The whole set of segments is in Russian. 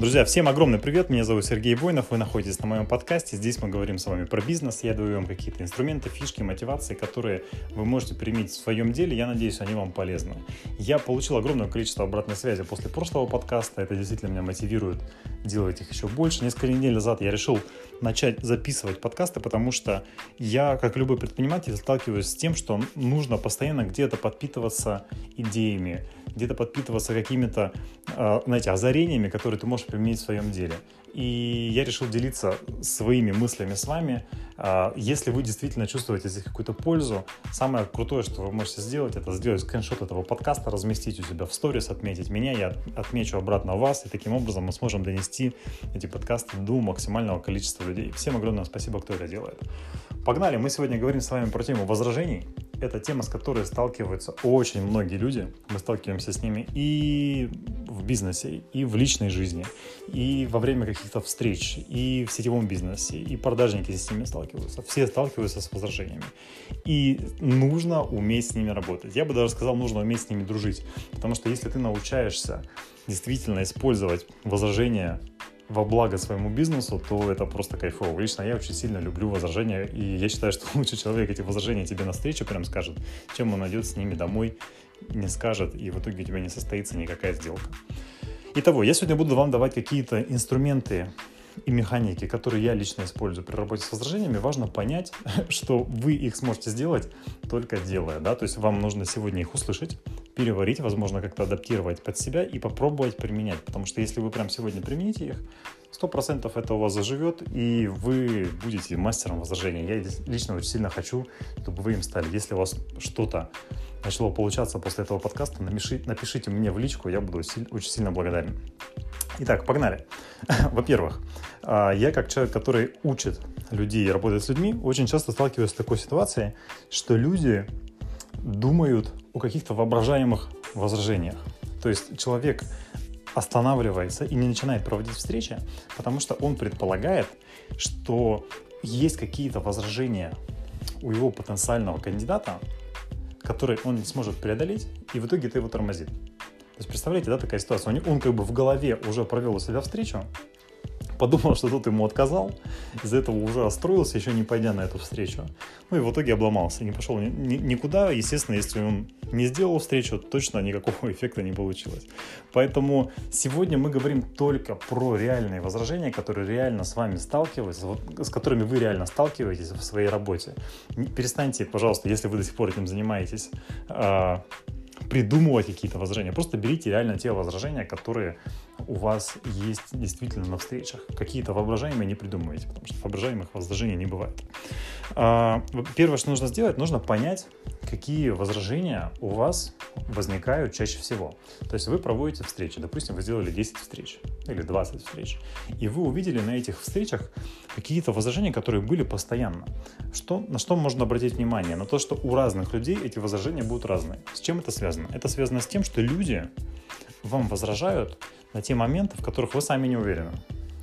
Друзья, всем огромный привет, меня зовут Сергей Войнов, вы находитесь на моем подкасте, здесь мы говорим с вами про бизнес, я даю вам какие-то инструменты, фишки, мотивации, которые вы можете применить в своем деле, я надеюсь, они вам полезны. Я получил огромное количество обратной связи после прошлого подкаста, это действительно меня мотивирует делать их еще больше. Несколько недель назад я решил начать записывать подкасты, потому что я, как любой предприниматель, сталкиваюсь с тем, что нужно постоянно где-то подпитываться идеями, где-то подпитываться какими-то, знаете, озарениями, которые ты можешь применить в своем деле. И я решил делиться своими мыслями с вами. Если вы действительно чувствуете здесь какую-то пользу, самое крутое, что вы можете сделать, это сделать скриншот этого подкаста, разместить у себя в сторис, отметить меня, я отмечу обратно вас, и таким образом мы сможем донести эти подкасты до максимального количества людей. Всем огромное спасибо, кто это делает. Погнали! Мы сегодня говорим с вами про тему возражений. Это тема, с которой сталкиваются очень многие люди. Мы сталкиваемся с ними и в бизнесе, и в личной жизни, и во время каких-то встреч, и в сетевом бизнесе, и продажники с ними сталкиваются. Все сталкиваются с возражениями. И нужно уметь с ними работать. Я бы даже сказал, нужно уметь с ними дружить. Потому что если ты научаешься действительно использовать возражения во благо своему бизнесу, то это просто кайфово. Лично я очень сильно люблю возражения, и я считаю, что лучше человек эти возражения тебе на встречу прям скажет, чем он идет с ними домой, не скажет, и в итоге у тебя не состоится никакая сделка. Итого, я сегодня буду вам давать какие-то инструменты и механики, которые я лично использую при работе с возражениями. Важно понять, что вы их сможете сделать, только делая, да, то есть вам нужно сегодня их услышать, переварить, возможно, как-то адаптировать под себя и попробовать применять, потому что если вы прям сегодня примените их, 100% это у вас заживет, и вы будете мастером возражений. Я лично очень сильно хочу, чтобы вы им стали. Если у вас что-то начало получаться после этого подкаста, напишите мне в личку, я буду очень сильно благодарен. Итак, погнали. Во-первых, я как человек, который учит людей и работает с людьми, очень часто сталкиваюсь с такой ситуацией, что люди думают о каких-то воображаемых возражениях. То есть человек останавливается и не начинает проводить встречи, потому что он предполагает, что есть какие-то возражения у его потенциального кандидата, которые он не сможет преодолеть, и в итоге это его тормозит. То есть представляете, да, такая ситуация. Он как бы в голове уже провел у себя встречу, подумал, что тот ему отказал, из-за этого уже расстроился, еще не пойдя на эту встречу. Ну и в итоге обломался, не пошел никуда. Естественно, если он не сделал встречу, точно никакого эффекта не получилось. Поэтому сегодня мы говорим только про реальные возражения, которые реально с вами сталкиваются, с которыми вы реально сталкиваетесь в своей работе. Перестаньте, пожалуйста, если вы до сих пор этим занимаетесь, придумывать какие-то возражения. Просто берите реально те возражения, которые у вас есть действительно на встречах. Какие-то воображаемые не придумывайте, потому что воображаемых возражений не бывает. Первое, что нужно сделать, нужно понять, какие возражения у вас возникают чаще всего. То есть вы проводите встречи. Допустим, вы сделали 10 встреч или 20 встреч. И вы увидели на этих встречах какие-то возражения, которые были постоянно. На что можно обратить внимание? На то, что у разных людей эти возражения будут разные. С чем это связано? Это связано с тем, что люди вам возражают на те моменты, в которых вы сами не уверены.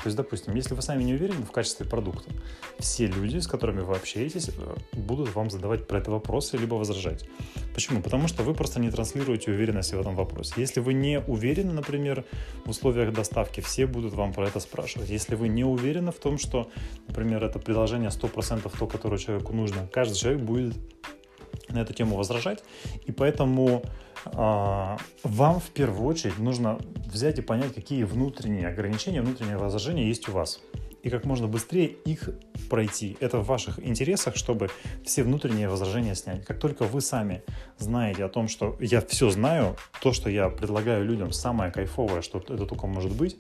То есть, допустим, если вы сами не уверены в качестве продукта, все люди, с которыми вы общаетесь, будут вам задавать про это вопросы, либо возражать. Почему? Потому что вы просто не транслируете уверенности в этом вопросе. Если вы не уверены, например, в условиях доставки, все будут вам про это спрашивать. Если вы не уверены в том, что, например, это приложение 100% то, которое человеку нужно, каждый человек будет на эту тему возражать, и поэтому вам в первую очередь нужно взять и понять, какие внутренние ограничения, внутренние возражения есть у вас, и как можно быстрее их пройти. Это в ваших интересах, чтобы все внутренние возражения снять. Как только вы сами знаете о том, что я все знаю, то, что я предлагаю людям, самое кайфовое, что это только может быть,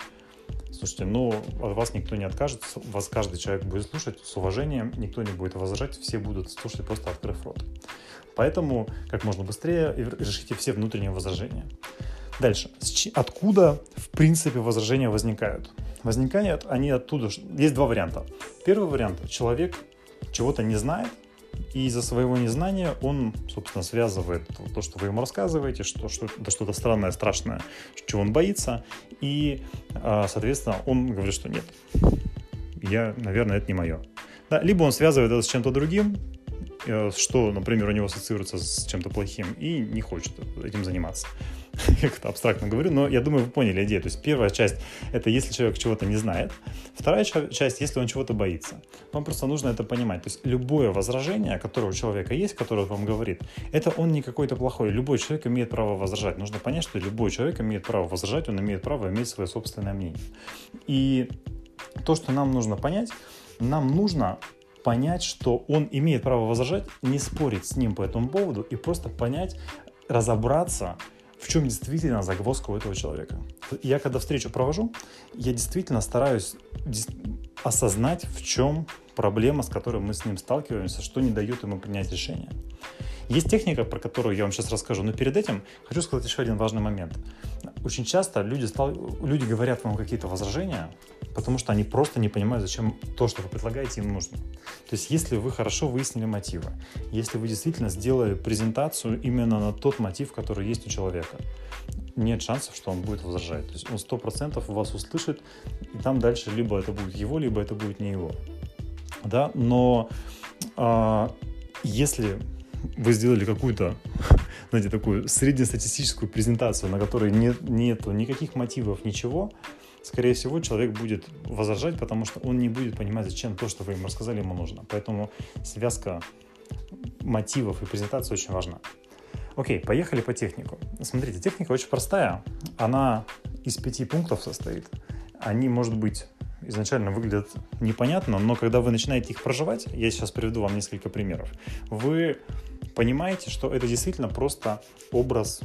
слушайте, ну, от вас никто не откажется, вас каждый человек будет слушать с уважением, никто не будет возражать, все будут слушать, просто открыв рот. Поэтому как можно быстрее решите все внутренние возражения. Дальше. Откуда, в принципе, возражения возникают? Возникают они оттуда. Есть два варианта. Первый вариант. Человек чего-то не знает, и из-за своего незнания он, собственно, связывает то, что вы ему рассказываете, что это что-то странное, страшное, чего он боится, и, соответственно, он говорит, что нет, я, наверное, это не мое. Да, либо он связывает это с чем-то другим, что, например, у него ассоциируется с чем-то плохим, и не хочет этим заниматься. как-то абстрактно говорю, но я думаю, вы поняли идею. То есть первая часть – это если человек чего-то не знает. Вторая часть – если он чего-то боится. Вам просто нужно это понимать. То есть любое возражение, которое у человека есть, которое он вам говорит, это он не какой-то плохой. Любой человек имеет право возражать. Нужно понять, что любой человек имеет право возражать, он имеет право иметь свое собственное мнение. И то, что нам нужно понять, нам нужно понять, что он имеет право возражать, не спорить с ним по этому поводу и просто понять, разобраться, в чем действительно загвоздка у этого человека. Я когда встречу провожу, я действительно стараюсь осознать, в чем проблема, с которой мы с ним сталкиваемся, что не дает ему принять решение. Есть техника, про которую я вам сейчас расскажу, но перед этим хочу сказать еще один важный момент. Очень часто люди говорят вам какие-то возражения, потому что они просто не понимают, зачем то, что вы предлагаете, им нужно. То есть если вы хорошо выяснили мотивы, если вы действительно сделали презентацию именно на тот мотив, который есть у человека, нет шансов, что он будет возражать. То есть он 100% вас услышит, и там дальше либо это будет его, либо это будет не его. Да? Но если вы сделали какую-то, знаете, такую среднестатистическую презентацию, на которой нету никаких мотивов, ничего, скорее всего, человек будет возражать, потому что он не будет понимать, зачем то, что вы ему рассказали, ему нужно. Поэтому связка мотивов и презентации очень важна. Окей, поехали по технику. Смотрите, техника очень простая. Она из 5 пунктов состоит. Они, может быть, изначально выглядят непонятно, но когда вы начинаете их проживать, я сейчас приведу вам несколько примеров, вы понимаете, что это действительно просто образ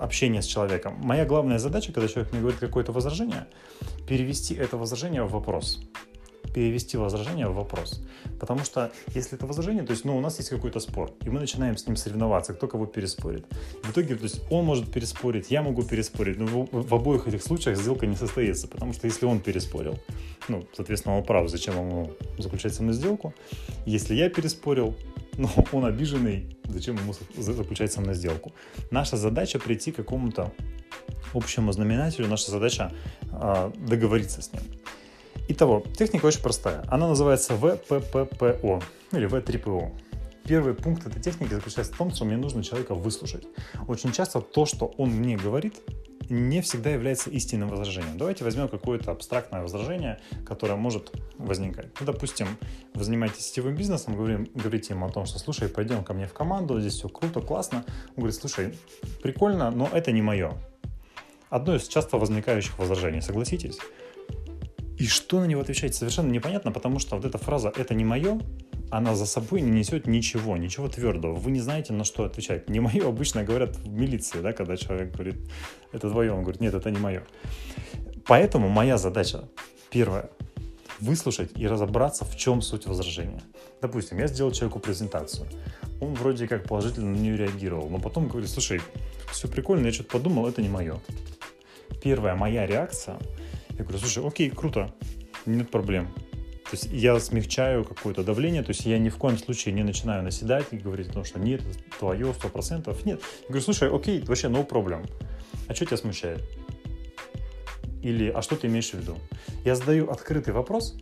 общения с человеком. Моя главная задача, когда человек мне говорит какое-то возражение, перевести это возражение в вопрос. Перевести возражение в вопрос. Потому что если это возражение, то есть у нас есть какой-то спор, и мы начинаем с ним соревноваться, кто кого переспорит. В итоге, то есть он может переспорить, я могу переспорить, но в обоих этих случаях сделка не состоится, потому что если он переспорил, соответственно, он прав, зачем ему заключать со мной сделку. Если я переспорил, он обиженный, зачем ему заключать со мной сделку. Наша задача прийти к какому-то общему знаменателю, наша задача договориться с ним. Итого, техника очень простая. Она называется ВПППО или В3ПО. Первый пункт этой техники заключается в том, что мне нужно человека выслушать. Очень часто то, что он мне говорит, не всегда является истинным возражением. Давайте возьмем какое-то абстрактное возражение, которое может возникать. Допустим, вы занимаетесь сетевым бизнесом, говорите ему о том, что, слушай, пойдем ко мне в команду, здесь все круто, классно. Он говорит, слушай, прикольно, но это не мое. Одно из часто возникающих возражений, согласитесь? И что на него отвечать, совершенно непонятно, потому что вот эта фраза «это не мое», она за собой не несет ничего твердого. Вы не знаете, на что отвечать. «Не мое» обычно говорят в милиции, да, когда человек говорит «это твое», он говорит «нет, это не мое». Поэтому моя задача первая – выслушать и разобраться, в чем суть возражения. Допустим, я сделал человеку презентацию. Он вроде как положительно на нее реагировал, но потом говорит «слушай, все прикольно, я что-то подумал, это не мое». Первая моя реакция – я говорю, слушай, окей, круто, нет проблем. То есть я смягчаю какое-то давление, то есть я ни в коем случае не начинаю наседать и говорить о том, что нет, это твое, 100%, нет. Я говорю, слушай, окей, вообще no problem. А что тебя смущает? Или, а что ты имеешь в виду? Я задаю открытый вопрос,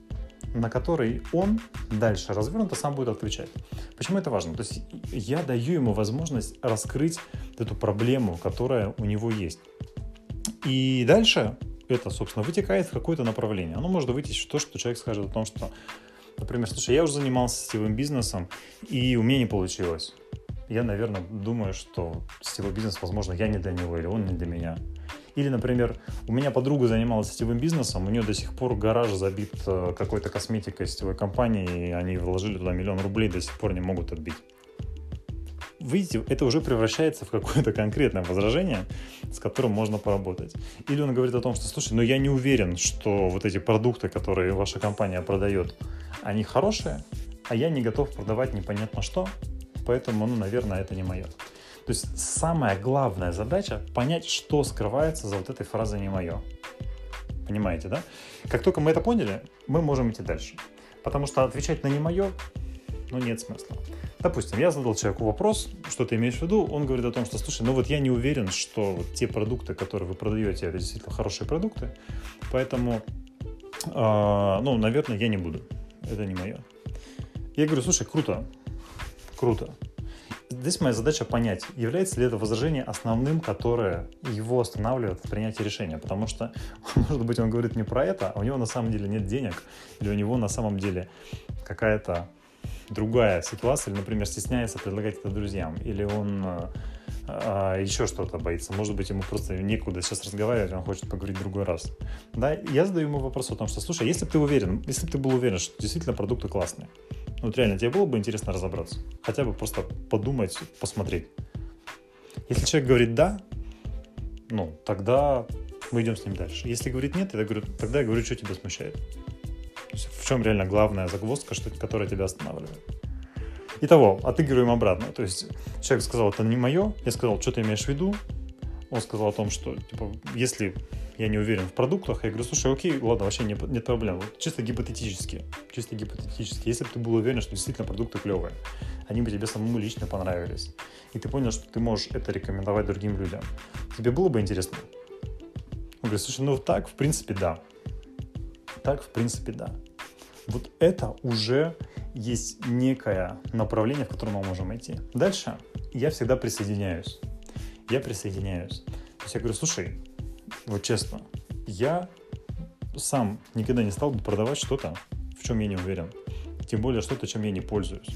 на который он дальше развернуто сам будет отвечать. Почему это важно? То есть я даю ему возможность раскрыть эту проблему, которая у него есть. И дальше это, собственно, вытекает в какое-то направление. Оно может вытечь в то, что человек скажет о том, что, например, слушай, я уже занимался сетевым бизнесом, и у меня не получилось. Я, наверное, думаю, что сетевой бизнес, возможно, я не для него, или он не для меня. Или, например, у меня подруга занималась сетевым бизнесом, у нее до сих пор гараж забит какой-то косметикой сетевой компании, и они вложили туда $1 миллион, до сих пор не могут отбить. Видите, это уже превращается в какое-то конкретное возражение, с которым можно поработать. Или он говорит о том, что, слушай, я не уверен, что вот эти продукты, которые ваша компания продает, они хорошие, а я не готов продавать непонятно что, поэтому, наверное, это не мое. То есть самая главная задача – понять, что скрывается за вот этой фразой «не мое». Понимаете, да? Как только мы это поняли, мы можем идти дальше. Потому что отвечать на «не мое» нет смысла. Допустим, я задал человеку вопрос, что ты имеешь в виду, он говорит о том, что, слушай, я не уверен, что те продукты, которые вы продаете, это действительно хорошие продукты, поэтому, наверное, я не буду, это не мое. Я говорю, слушай, круто, круто. Здесь моя задача понять, является ли это возражение основным, которое его останавливает в принятии решения. Потому что, может быть, он говорит не про это, а у него на самом деле нет денег, или у него на самом деле какая-то другая ситуация, или, например, стесняется предлагать это друзьям, или он еще что-то боится. Может быть, ему просто некуда сейчас разговаривать, он хочет поговорить в другой раз. Да? Я задаю ему вопрос о том, что, слушай, если бы ты был уверен, что действительно продукты классные, вот реально, тебе было бы интересно разобраться? Хотя бы просто подумать, посмотреть. Если человек говорит «да», ну, тогда мы идем с ним дальше. Если говорит «нет», тогда я говорю, что тебя смущает. То есть, в чем реально главная загвоздка, которая тебя останавливает. Итого, отыгрываем обратно. То есть, человек сказал «это не мое», я сказал «что ты имеешь в виду?». Он сказал о том, что, типа, если я не уверен в продуктах, я говорю, слушай, окей, ладно, вообще нет проблем. Вот чисто гипотетически, если бы ты был уверен, что действительно продукты клевые, они бы тебе самому лично понравились, и ты понял, что ты можешь это рекомендовать другим людям, тебе было бы интересно? Он говорит, слушай, ну так, в принципе, да. Вот это уже есть некое направление, в котором мы можем идти. Дальше я всегда присоединяюсь. То есть я говорю, слушай, вот честно, я сам никогда не стал бы продавать что-то, в чем я не уверен. Тем более что-то, чем я не пользуюсь.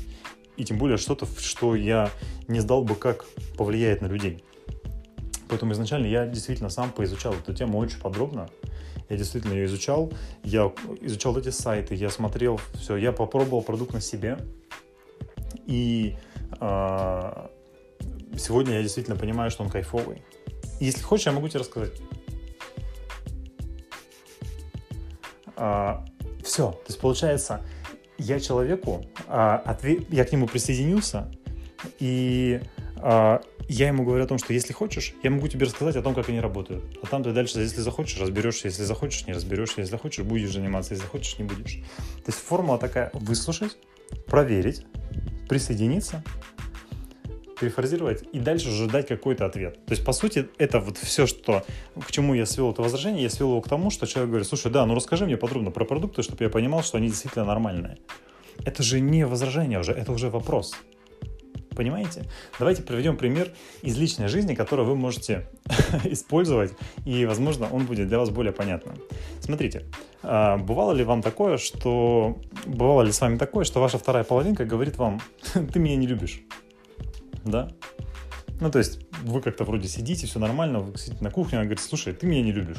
И тем более что-то, что я не знал бы, как повлияет на людей. Поэтому изначально я действительно сам поизучал эту тему очень подробно. Я действительно ее изучал. Я изучал эти сайты, я смотрел все. Я попробовал продукт на себе. И сегодня я действительно понимаю, что он кайфовый. Если хочешь, я могу тебе рассказать. Все. То есть, получается, я человеку, я к нему присоединился, и я ему говорю о том, что если хочешь, я могу тебе рассказать о том, как они работают. А там ты дальше, если захочешь, разберешься, если захочешь, не разберешься, если захочешь, будешь заниматься, если захочешь, не будешь. То есть формула такая: выслушать, проверить, присоединиться, перефразировать и дальше уже дать какой-то ответ. То есть, по сути, это вот все, что, к чему я свел это возражение, я свел его к тому, что человек говорит, слушай, да, ну расскажи мне подробно про продукты, чтобы я понимал, что они действительно нормальные. Это же не возражение уже, это уже вопрос. Понимаете? Давайте приведем пример из личной жизни, который вы можете использовать, и, возможно, он будет для вас более понятным. Смотрите, бывало ли с вами такое, что ваша вторая половинка говорит вам, ты меня не любишь? Да? Ну, то есть, вы как-то вроде сидите, все нормально, вы сидите на кухне, она говорит, слушай, ты меня не любишь.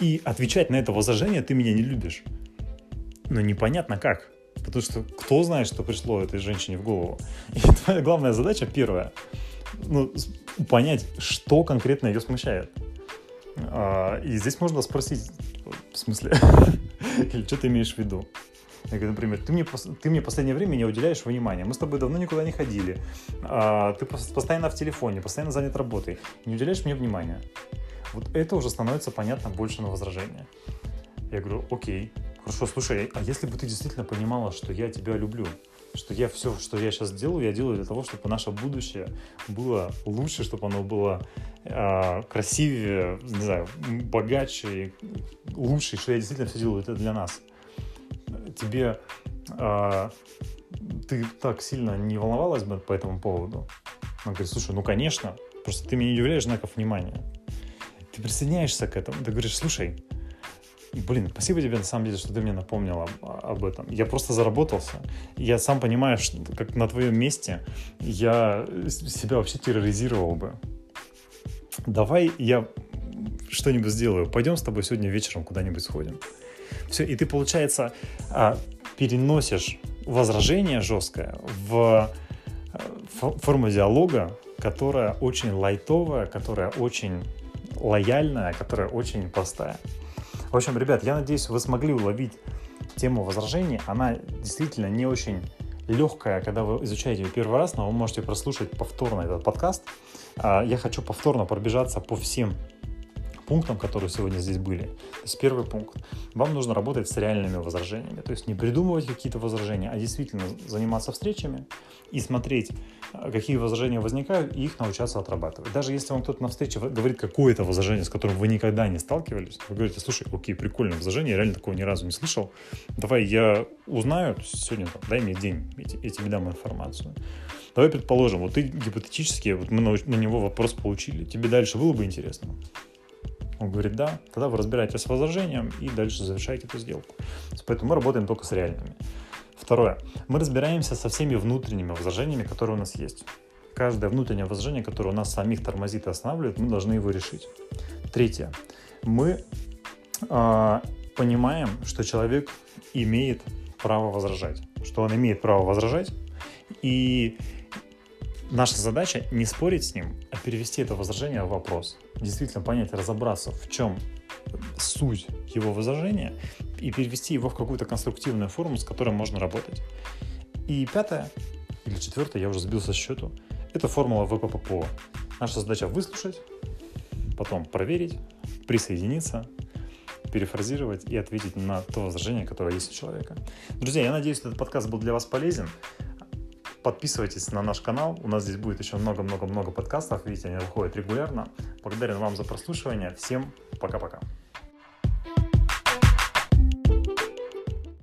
И отвечать на это возражение, ты меня не любишь. Но непонятно как. Потому что кто знает, что пришло этой женщине в голову. И твоя главная задача, первая, понять, что конкретно ее смущает. И здесь можно спросить, в смысле, или что ты имеешь в виду? Я говорю, например, ты мне в последнее время не уделяешь внимания. Мы с тобой давно никуда не ходили. Ты постоянно в телефоне, постоянно занят работой. Не уделяешь мне внимания. Вот это уже становится понятно больше на возражение. Я говорю, окей, хорошо, слушай, а если бы ты действительно понимала, что я тебя люблю, что я все, что я сейчас делаю, я делаю для того, чтобы наше будущее было лучше, чтобы оно было красивее, не знаю, богаче, лучше, что я действительно все делаю это для нас. Ты так сильно не волновалась бы по этому поводу? Она говорит, слушай, ну конечно, просто ты меня не уделяешь знаков внимания. Ты присоединяешься к этому, ты говоришь, слушай, блин, спасибо тебе на самом деле, что ты мне напомнила об этом. Я просто заработался. Я сам понимаю, что, как на твоем месте я себя вообще терроризировал бы. Давай я что-нибудь сделаю. Пойдем с тобой сегодня вечером куда-нибудь сходим. Все, и ты, получается, переносишь возражение жесткое в форму диалога, которая очень лайтовая, которая очень лояльная, которая очень простая. В общем, ребят, я надеюсь, вы смогли уловить тему возражений. Она действительно не очень легкая, когда вы изучаете ее первый раз, но вы можете прослушать повторно этот подкаст. Я хочу повторно пробежаться по всем пунктам, которые сегодня здесь были. То есть первый пункт. Вам нужно работать с реальными возражениями. То есть не придумывать какие-то возражения, а действительно заниматься встречами и смотреть, какие возражения возникают, и их научаться отрабатывать. Даже если вам кто-то на встрече говорит какое-то возражение, с которым вы никогда не сталкивались, вы говорите, слушай, окей, прикольное возражение, я реально такого ни разу не слышал. Давай я узнаю сегодня, дай мне день, я тебе дам информацию. Давай предположим, вот ты гипотетически, вот мы на него вопрос получили. Тебе дальше было бы интересно? Он говорит, да. Тогда вы разбираетесь с возражением и дальше завершаете эту сделку. Поэтому мы работаем только с реальными. Второе. Мы разбираемся со всеми внутренними возражениями, которые у нас есть. Каждое внутреннее возражение, которое у нас самих тормозит и останавливает, мы должны его решить. Третье. Мы понимаем, что человек имеет право возражать. Что он имеет право возражать. И наша задача не спорить с ним, а перевести это возражение в вопрос. Действительно понять, разобраться, в чем суть его возражения, и перевести его в какую-то конструктивную форму, с которой можно работать. И пятое, или четвертое, я уже сбил со счету, это формула ВППО. Наша задача выслушать, потом проверить, присоединиться, перефразировать и ответить на то возражение, которое есть у человека. Друзья, я надеюсь, этот подкаст был для вас полезен. Подписывайтесь на наш канал, у нас здесь будет еще много-много-много подкастов, видите, они выходят регулярно. Благодарен вам за прослушивание, всем пока-пока.